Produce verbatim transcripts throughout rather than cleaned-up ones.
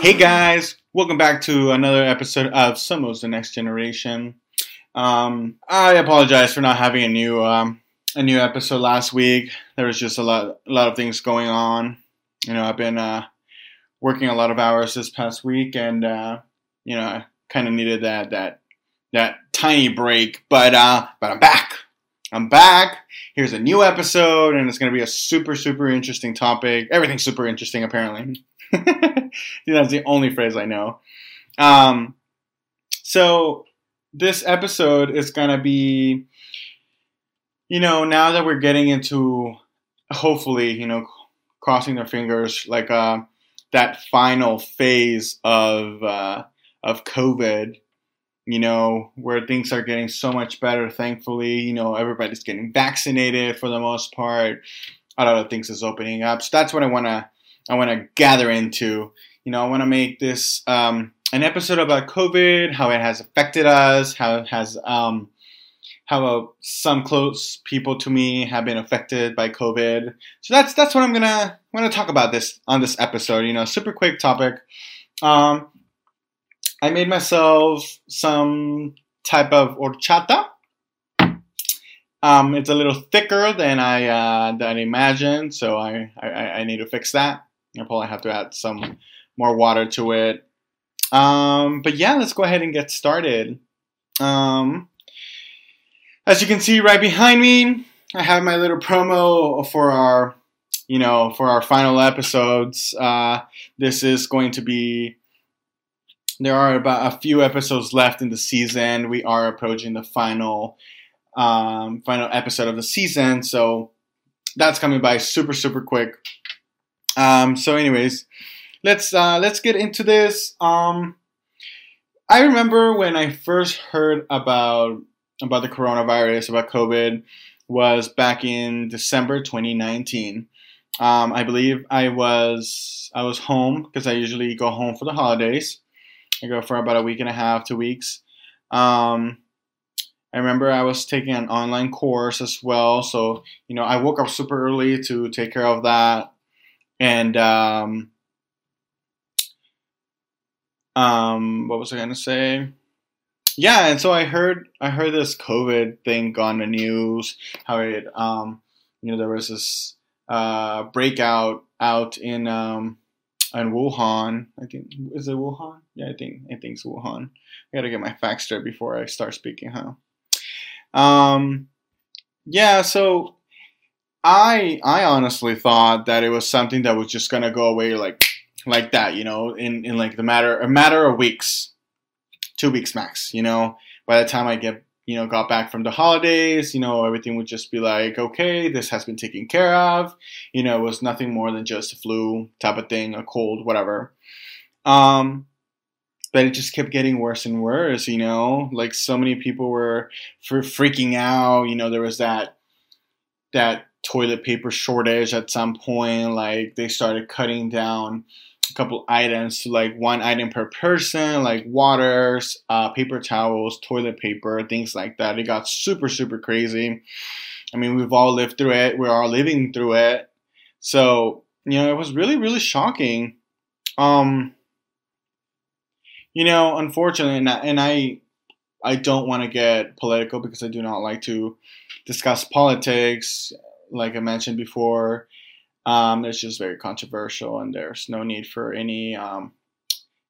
Hey guys, welcome back to another episode of Somos the Next Generation. Um, I apologize for not having a new um, a new episode last week. There was just a lot a lot of things going on. You know, I've been uh, working a lot of hours this past week, and uh, you know, I kind of needed that that that tiny break. But uh, but I'm back. I'm back. Here's a new episode, and it's going to be a super super interesting topic. Everything's super interesting, apparently. That's the only phrase I know. Um, so this episode is gonna be, you know, now that we're getting into, hopefully, you know, crossing their fingers, like uh, that final phase of uh, of COVID. You know, where things are getting so much better. Thankfully, you know, everybody's getting vaccinated for the most part. A lot of things is opening up. So that's what I wanna. I want to gather into, you know, I want to make this um, an episode about COVID, how it has affected us, how it has, um, how uh, some close people to me have been affected by COVID. So that's that's what I'm gonna I'm gonna talk about this on this episode. You know, super quick topic. Um, I made myself some type of horchata. Um, it's a little thicker than I uh, than I imagined, so I, I I need to fix that. I'll probably have to add some more water to it. Um, but yeah, let's go ahead and get started. Um, as you can see right behind me, I have my little promo for our, you know, for our final episodes. Uh, this is going to be, there are about a few episodes left in the season. We are approaching the final, um, final episode of the season. So that's coming by super, super quick. Um, so anyways, let's, uh, let's get into this. Um, I remember when I first heard about, about the coronavirus, about COVID, was back in December twenty nineteen. Um, I believe I was, I was home because I usually go home for the holidays. I go for about a week and a half, two weeks. Um, I remember I was taking an online course as well. So, you know, I woke up super early to take care of that. And um, um, what was I gonna say? Yeah, and so I heard I heard this COVID thing on the news. How it, um, you know, there was this uh, breakout out in um, in Wuhan. I think is it Wuhan? Yeah, I think I think it's Wuhan. I gotta get my facts straight before I start speaking, huh? Um, yeah, so. I I honestly thought that it was something that was just gonna go away like like that, you know, in, in like the matter a matter of weeks, two weeks max, you know. By the time I get you know got back from the holidays, you know, everything would just be like, okay, this has been taken care of, you know, it was nothing more than just a flu type of thing, a cold, whatever. Um, but it just kept getting worse and worse, you know. Like so many people were for freaking out, you know. There was that that. toilet paper shortage at some point. Like they started cutting down a couple items to like one item per person, like waters, uh, paper towels, toilet paper, things like that. It got super, super crazy. I mean, we've all lived through it. We're all living through it. So, you know, it was really, really shocking. Um, you know, unfortunately, and I, and I, I don't want to get political because I do not like to discuss politics. Like I mentioned before, um, it's just very controversial, and there's no need for any um,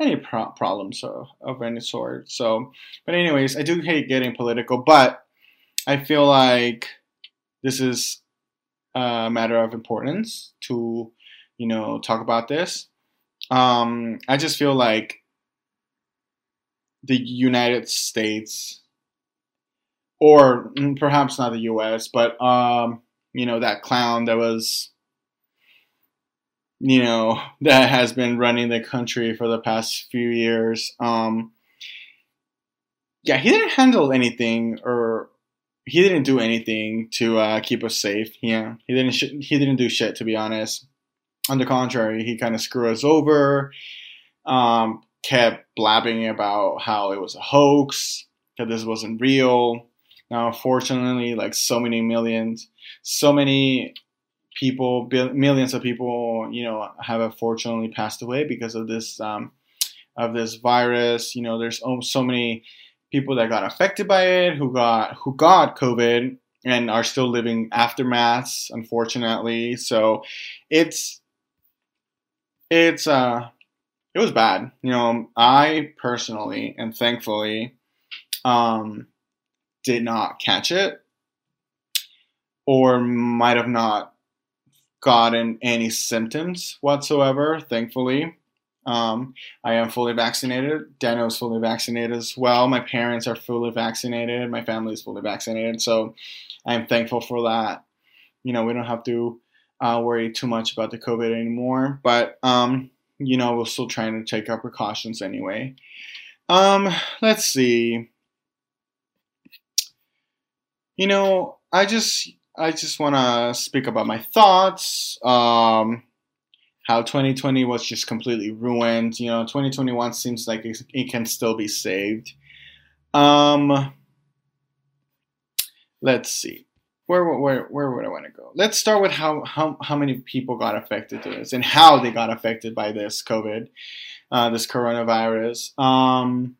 any pro- problems of, of any sort. So, but anyways, I do hate getting political, but I feel like this is a matter of importance to, you know, talk about this. Um, I just feel like the United States, or perhaps not the U S, but um, you know, that clown that was, you know, that has been running the country for the past few years. Um, yeah, he didn't handle anything, or he didn't do anything to uh, keep us safe. Yeah, he didn't. Sh- he didn't do shit, to be honest. On the contrary, he kind of screwed us over. um, kept blabbing about how it was a hoax, that this wasn't real. Now, unfortunately, like so many millions, so many people, millions of people, you know, have unfortunately passed away because of this, um, of this virus. You know, there's so many people that got affected by it, who got, who got COVID and are still living aftermaths, unfortunately. So it's, it's, uh, it was bad. You know, I personally, and thankfully, um, did not catch it, or might have not gotten any symptoms whatsoever, thankfully. Um, I am fully vaccinated. Daniel is fully vaccinated as well. My parents are fully vaccinated. My family is fully vaccinated. So I am thankful for that. You know, we don't have to uh, worry too much about the COVID anymore. But, um, you know, we're still trying to take our precautions anyway. Um, let's see. You know, I just I just want to speak about my thoughts. Um, how twenty twenty was just completely ruined. You know, twenty twenty-one seems like it, it can still be saved. Um, let's see. Where where where would I want to go? Let's start with how how how many people got affected to this and how they got affected by this COVID, uh, this coronavirus. Um,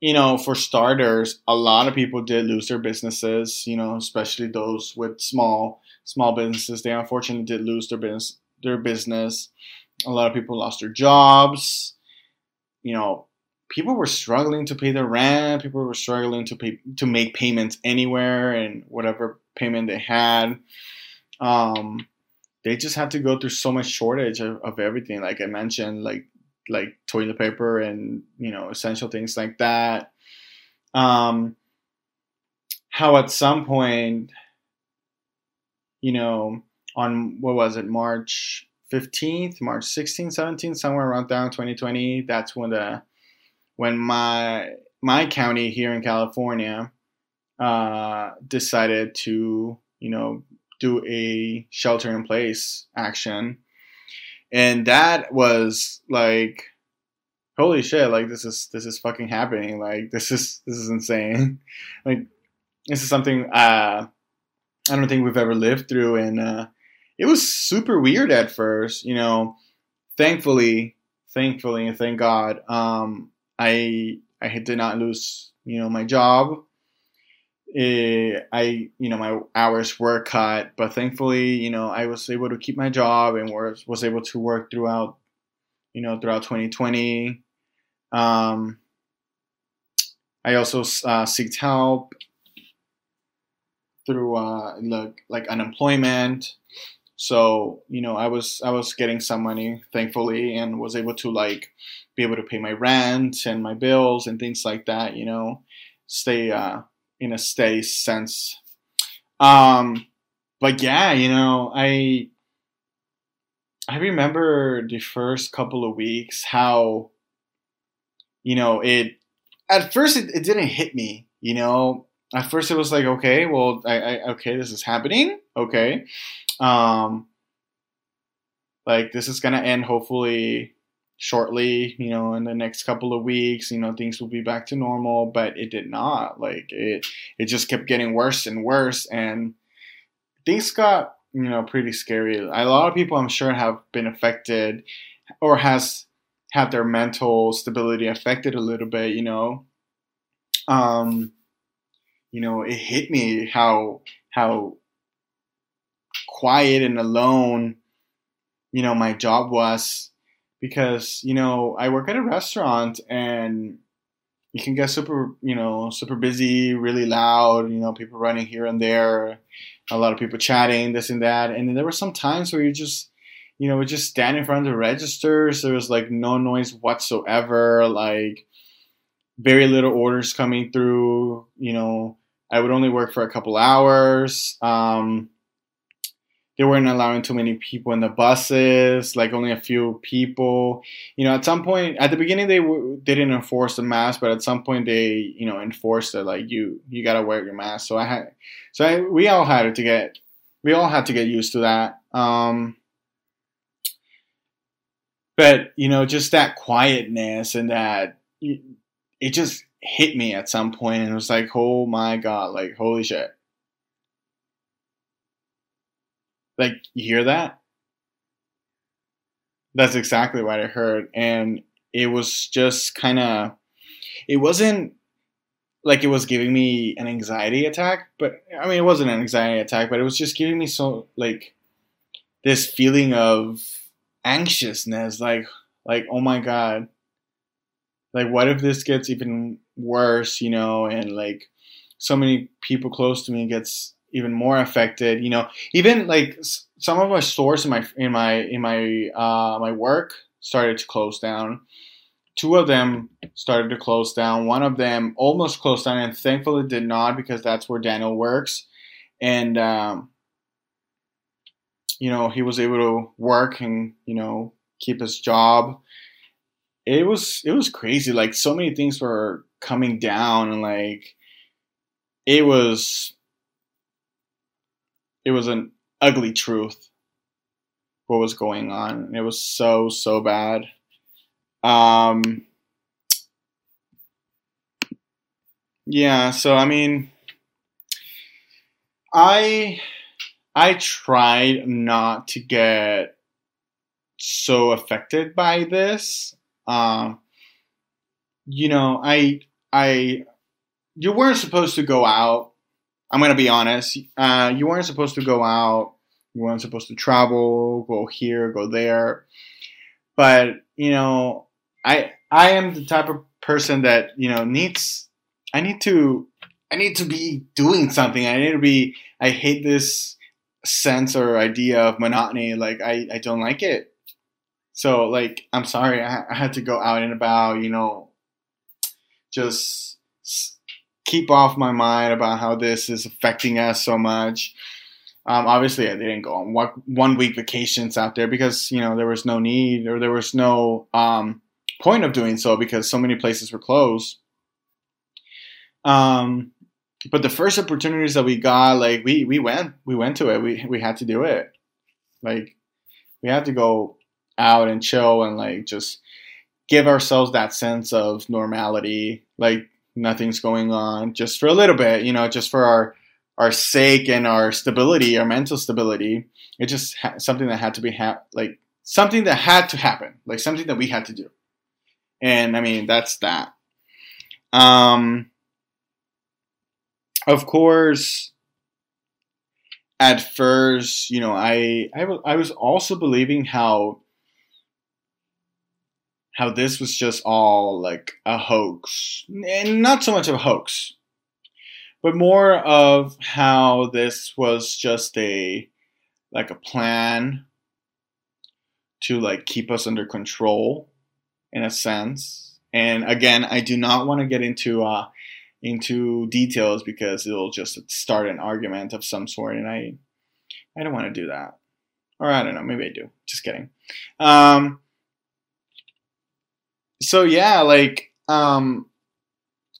You know, for starters, a lot of people did lose their businesses, you know, especially those with small, small businesses. They unfortunately did lose their business, their business. A lot of people lost their jobs. You know, people were struggling to pay their rent. People were struggling to pay, to make payments anywhere, and whatever payment they had. Um, they just had to go through so much shortage of, of everything. Like I mentioned, like, like toilet paper and, you know, essential things like that. Um, how at some point, you know, on what was it, March fifteenth, March sixteenth, seventeenth, somewhere around down twenty twenty. That's when the, when my, my county here in California, uh, decided to, you know, do a shelter in place action. And that was like, holy shit, like this is, this is fucking happening. Like this is, this is insane. Like this is something, uh, I don't think we've ever lived through. And, uh, it was super weird at first, you know, thankfully, thankfully, and thank God, um, I, I did not lose, you know, my job. It, I, you know, my hours were cut, but thankfully, you know, I was able to keep my job and was, was able to work throughout, you know, throughout twenty twenty. Um, I also uh, seeked help through, uh, like, like unemployment. So, you know, I was, I was getting some money, thankfully, and was able to like be able to pay my rent and my bills and things like that, you know, stay, uh, in a steady sense. Um, but yeah, you know, I, I remember the first couple of weeks how, you know, it, at first it, it didn't hit me, you know, at first it was like, okay, well, I, I okay, this is happening. Okay. Um, like this is going to end hopefully shortly, you know, in the next couple of weeks, you know, things will be back to normal, but it did not. Like it, it just kept getting worse and worse, and things got, you know, pretty scary. A lot of people, I'm sure, have been affected, or has had their mental stability affected a little bit, you know. Um, you know, it hit me how, how quiet and alone, you know, my job was. Because, you know, I work at a restaurant and you can get super, you know, super busy, really loud, you know, people running here and there, a lot of people chatting, this and that. And there were some times where you just, you know, we just stand in front of the registers. There was like no noise whatsoever, like very little orders coming through. You know, I would only work for a couple hours. Um, They weren't allowing too many people in the buses, like only a few people. You know, at some point, at the beginning, they, w- they didn't enforce the mask, but at some point they, you know, enforced it. Like you, you gotta wear your mask. So I had, so I, we all had to get, we all had to get used to that. Um, But, you know, just that quietness and that, it just hit me at some point, and it was like, oh my God, like, holy shit. Like, you hear that? That's exactly what I heard. And it was just kind of, it wasn't like it was giving me an anxiety attack, but I mean, it wasn't an anxiety attack, but it was just giving me so, like, this feeling of anxiousness, like, like, oh my God, like, what if this gets even worse, you know, and like so many people close to me gets even more affected, you know, even like some of my stores in my, in my, in my, uh, my work started to close down. Two of them started to close down. One of them almost closed down, and thankfully did not, because that's where Daniel works. And, um, you know, he was able to work and, you know, keep his job. It was, it was crazy. Like, so many things were coming down, and like, it was, it was an ugly truth what was going on. It was so, so bad. Um, yeah, so, I mean, I, I tried not to get so affected by this. Um, you know, I, I, you weren't supposed to go out. I'm going to be honest. Uh, you weren't supposed to go out. You weren't supposed to travel, go here, go there. But, you know, I, I am the type of person that, you know, needs, I need to, I need to be doing something. I need to be, I hate this sense or idea of monotony. Like, I, I don't like it. So, like, I'm sorry, I, I had to go out and about, you know, just keep off my mind about how this is affecting us so much. Um, obviously, I didn't go on one, one week vacations out there, because, you know, there was no need, or there was no um, point of doing so, because so many places were closed. Um, but the first opportunities that we got, like, we, we went, we went to it. We, we had to do it. Like, we had to go out and chill and, like, just give ourselves that sense of normality. Like, nothing's going on, just for a little bit, you know, just for our, our sake and our stability, our mental stability. It just ha- something that had to be ha- like something that had to happen, like something that we had to do. And I mean, that's that. Um, of course, at first, you know, I, I, w- I was also believing how, how this was just all like a hoax, and not so much of a hoax, but more of how this was just a, like a plan to like keep us under control in a sense. And again, I do not want to get into, uh, into details, because it'll just start an argument of some sort. And I, I don't want to do that. Or I don't know, maybe I do. Just kidding. Um, So yeah, like, um,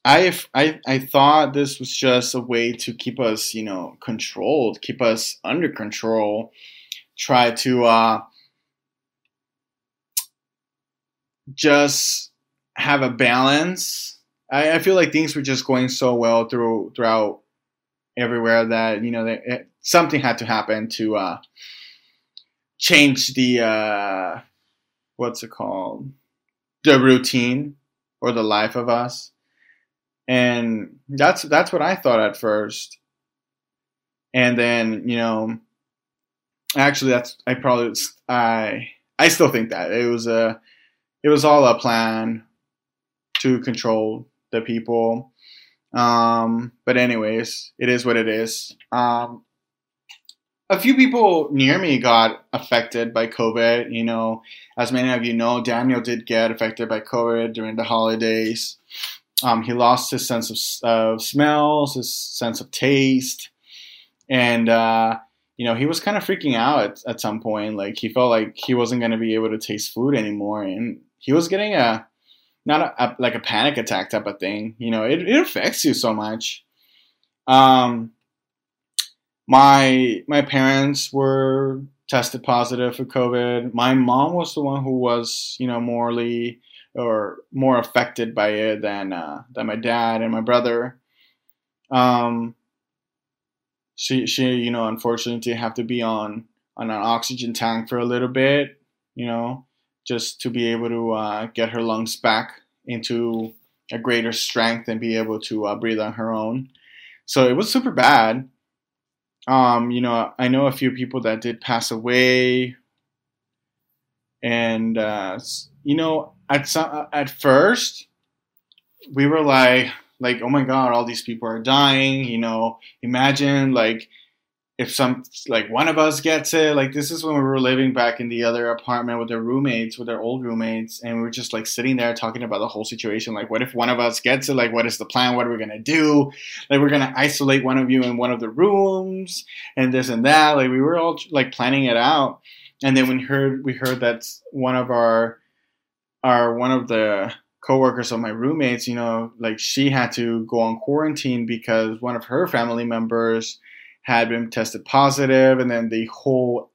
I, I, I thought this was just a way to keep us, you know, controlled, keep us under control, try to, uh, just have a balance. I, I feel like things were just going so well through, throughout everywhere that, you know, that it, something had to happen to, uh, change the, uh, what's it called? the routine or the life of us. And that's, that's what I thought at first. And then, you know, actually that's, I probably, I, I still think that it was a, it was all a plan to control the people. Um, but anyways, it is what it is. Um, A few people near me got affected by COVID. You know, as many of you know, Daniel did get affected by COVID during the holidays. Um, he lost his sense of uh, smells, his sense of taste. And, uh, you know, he was kind of freaking out at, at some point. Like, he felt like he wasn't going to be able to taste food anymore. And he was getting a, not a, a, like a panic attack type of thing. You know, it, it affects you so much. Um... My my parents were tested positive for COVID. My mom was the one who was, you know, morally or more affected by it than uh, than my dad and my brother. Um, she she you know, unfortunately have to be on on an oxygen tank for a little bit, you know, just to be able to uh, get her lungs back into a greater strength and be able to uh, breathe on her own. So it was super bad. Um, you know, I know a few people that did pass away, and uh, you know, at some, at first, we were like, like, oh my God, all these people are dying. You know, imagine like if some, like one of us gets it. Like this is when we were living back in the other apartment with their roommates, with their old roommates, and we were just like sitting there talking about the whole situation. Like, what if one of us gets it? Like, what is the plan? What are we gonna do? Like, we're gonna isolate one of you in one of the rooms, and this and that. Like, we were all like planning it out, and then we heard we heard that one of our our one of the coworkers of my roommates, you know, like she had to go on quarantine because one of her family members had been tested positive, and then the whole,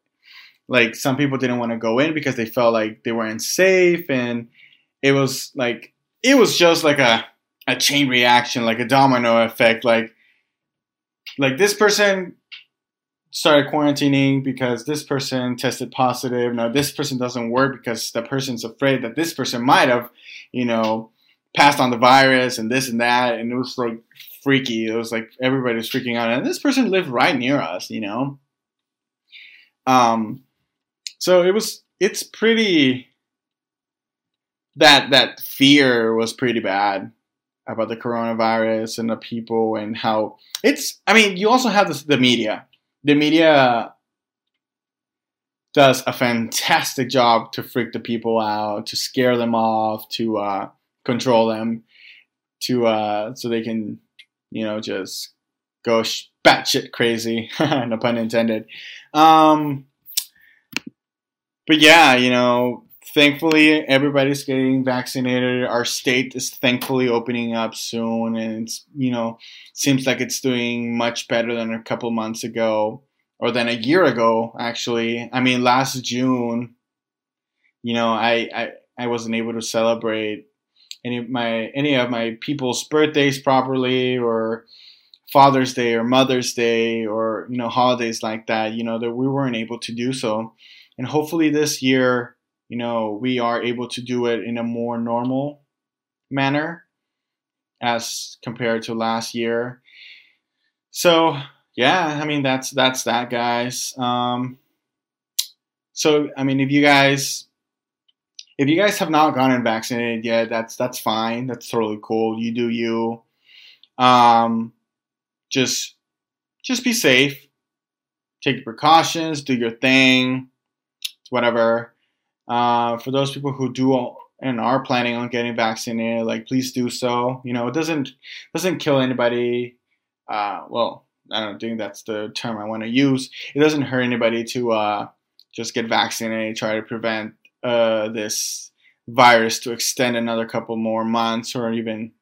like, some people didn't want to go in because they felt like they weren't safe, and it was like, it was just like a, a chain reaction, like a domino effect, like, like this person started quarantining because this person tested positive. Now this person doesn't work because the person's afraid that this person might have, you know, passed on the virus and this and that. And it was like freaky. It was like everybody was freaking out. And this person lived right near us, you know. Um, so it was. It's pretty. That that fear was pretty bad about the coronavirus and the people and how it's. I mean, you also have this, the media. The media does a fantastic job to freak the people out, to scare them off, to uh, control them, to uh, so they can, you know, just go sh- batshit crazy. No pun intended. Um, but yeah, you know, thankfully everybody's getting vaccinated. Our state is thankfully opening up soon, and it's, you know, seems like it's doing much better than a couple months ago, or than a year ago, actually. I mean, last June, you know, I, I, I wasn't able to celebrate any of my any of my people's birthdays properly, or Father's Day or Mother's Day, or, you know, holidays like that, you know, that we weren't able to do so. And hopefully this year, you know, we are able to do it in a more normal manner as compared to last year. So, yeah, I mean, that's that's that, guys. Um, so, I mean, if you guys if you guys have not gotten vaccinated yet, that's that's fine. That's totally cool. You do you. Um, just just be safe. Take precautions. Do your thing. Whatever. Uh, for those people who do and are planning on getting vaccinated, like, please do so. You know, it doesn't doesn't kill anybody. Uh, well, I don't think that's the term I want to use. It doesn't hurt anybody to uh, just get vaccinated, try to prevent uh, this virus to extend another couple more months or even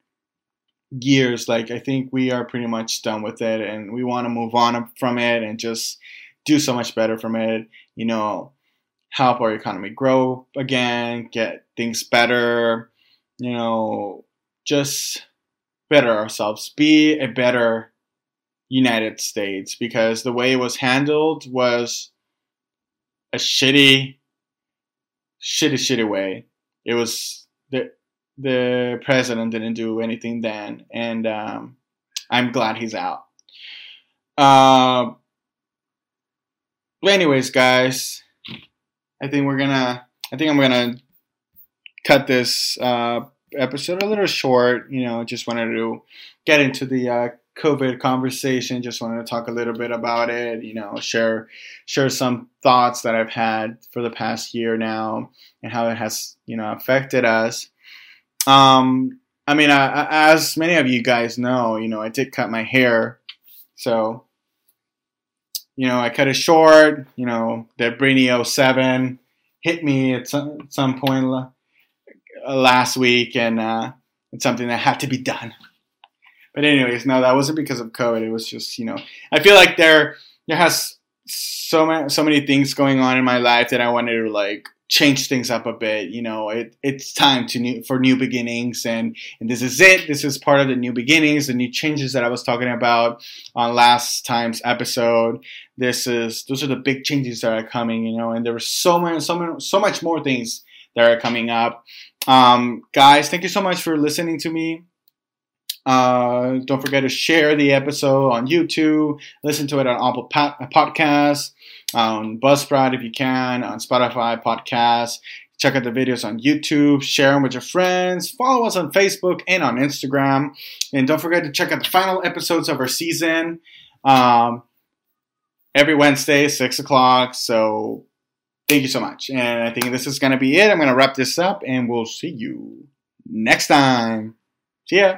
years. Like, I think we are pretty much done with it, and we want to move on from it and just do so much better from it, you know. Help our economy grow again, get things better, you know, just better ourselves, be a better United States, because the way it was handled was a shitty, shitty, shitty way. It was, the the president didn't do anything then, and um, I'm glad he's out. Uh, but anyways, guys, I think we're gonna. I think I'm gonna cut this uh, episode a little short. You know, just wanted to get into the uh, COVID conversation. Just wanted to talk a little bit about it. You know, share share some thoughts that I've had for the past year now, and how it has, you know, affected us. Um, I mean, I, as many of you guys know, you know, I did cut my hair, so. You know, I cut it short, you know, that Britney oh seven hit me at some, at some point l- last week, and uh, it's something that had to be done. But anyways, no, that wasn't because of COVID. It was just, you know, I feel like there there has so many, so many things going on in my life that I wanted to like change things up a bit. You know, it, it's time to new, for new beginnings, and, and this is it. This is part of the new beginnings, the new changes that I was talking about on last time's episode. This is those are the big changes that are coming. You know, and there were so many, so many, so much more things that are coming up. Um, guys, thank you so much for listening to me. Uh, don't forget to share the episode on YouTube. Listen to it on Apple Podcasts, on Buzzsprout if you can, on Spotify Podcasts. Check out the videos on YouTube. Share them with your friends. Follow us on Facebook and on Instagram. And don't forget to check out the final episodes of our season um, every Wednesday, six o'clock. So thank you so much. And I think this is going to be it. I'm going to wrap this up, and we'll see you next time. See ya.